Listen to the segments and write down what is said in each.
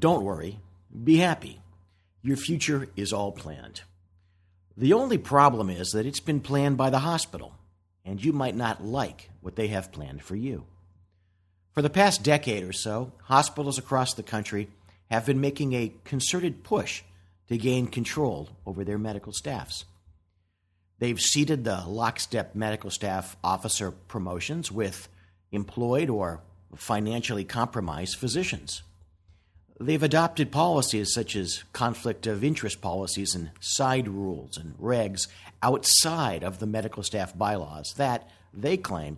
Don't worry. Be happy. Your future is all planned. The only problem is that it's been planned by the hospital, and you might not like what they have planned for you. For the past decade or so, hospitals across the country have been making a concerted push to gain control over their medical staffs. They've seeded the lockstep medical staff officer promotions with employed or financially compromised physicians. They've adopted policies such as conflict of interest policies and side rules and regs outside of the medical staff bylaws that, they claim,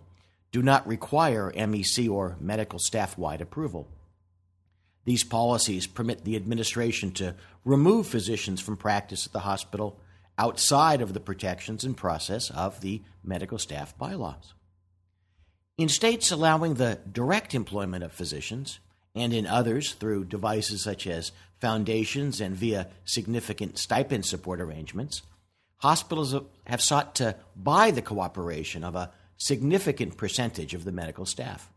do not require MEC or medical staff-wide approval. These policies permit the administration to remove physicians from practice at the hospital outside of the protections and process of the medical staff bylaws. In states allowing the direct employment of physicians, and in others through devices such as foundations and via significant stipend support arrangements, hospitals have sought to buy the cooperation of a significant percentage of the medical staff.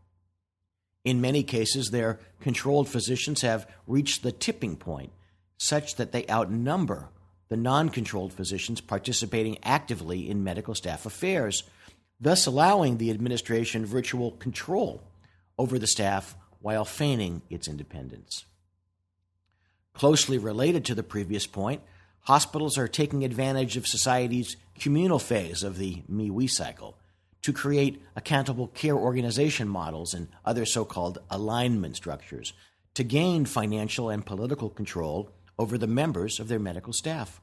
In many cases, their controlled physicians have reached the tipping point such that they outnumber the non-controlled physicians participating actively in medical staff affairs, thus allowing the administration virtual control over the staff while feigning its independence. Closely related to the previous point, hospitals are taking advantage of society's communal phase of the me-we cycle to create accountable care organization models and other so-called alignment structures to gain financial and political control over the members of their medical staff.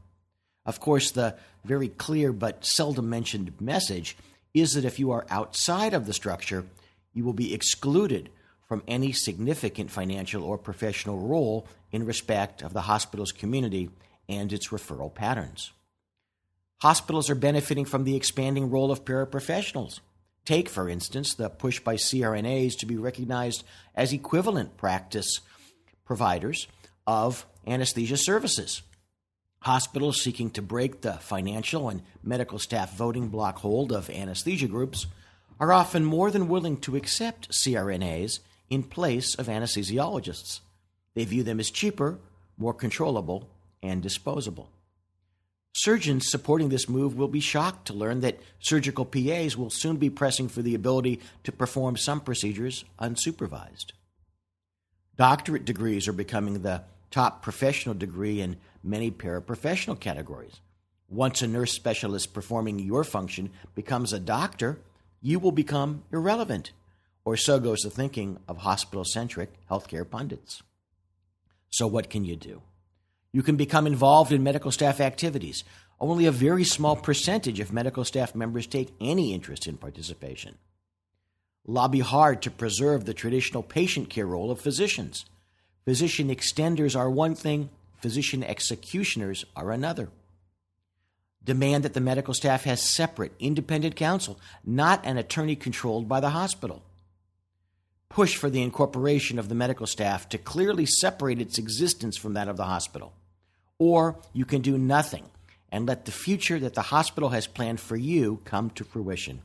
Of course, the very clear but seldom mentioned message is that if you are outside of the structure, you will be excluded from any significant financial or professional role in respect of the hospital's community and its referral patterns. Hospitals are benefiting from the expanding role of paraprofessionals. Take, for instance, the push by CRNAs to be recognized as equivalent practice providers of anesthesia services. Hospitals seeking to break the financial and medical staff voting block hold of anesthesia groups are often more than willing to accept CRNAs in place of anesthesiologists. They view them as cheaper, more controllable, and disposable. Surgeons supporting this move will be shocked to learn that surgical PAs will soon be pressing for the ability to perform some procedures unsupervised. Doctorate degrees are becoming the top professional degree in many paraprofessional categories. Once a nurse specialist performing your function becomes a doctor, you will become irrelevant, or so goes the thinking of hospital-centric healthcare pundits. So what can you do? You can become involved in medical staff activities. Only a very small percentage of medical staff members take any interest in participation. Lobby hard to preserve the traditional patient care role of physicians. Physician extenders are one thing, physician executioners are another. Demand that the medical staff has separate, independent counsel, not an attorney controlled by the hospital. Push for the incorporation of the medical staff to clearly separate its existence from that of the hospital. Or you can do nothing and let the future that the hospital has planned for you come to fruition.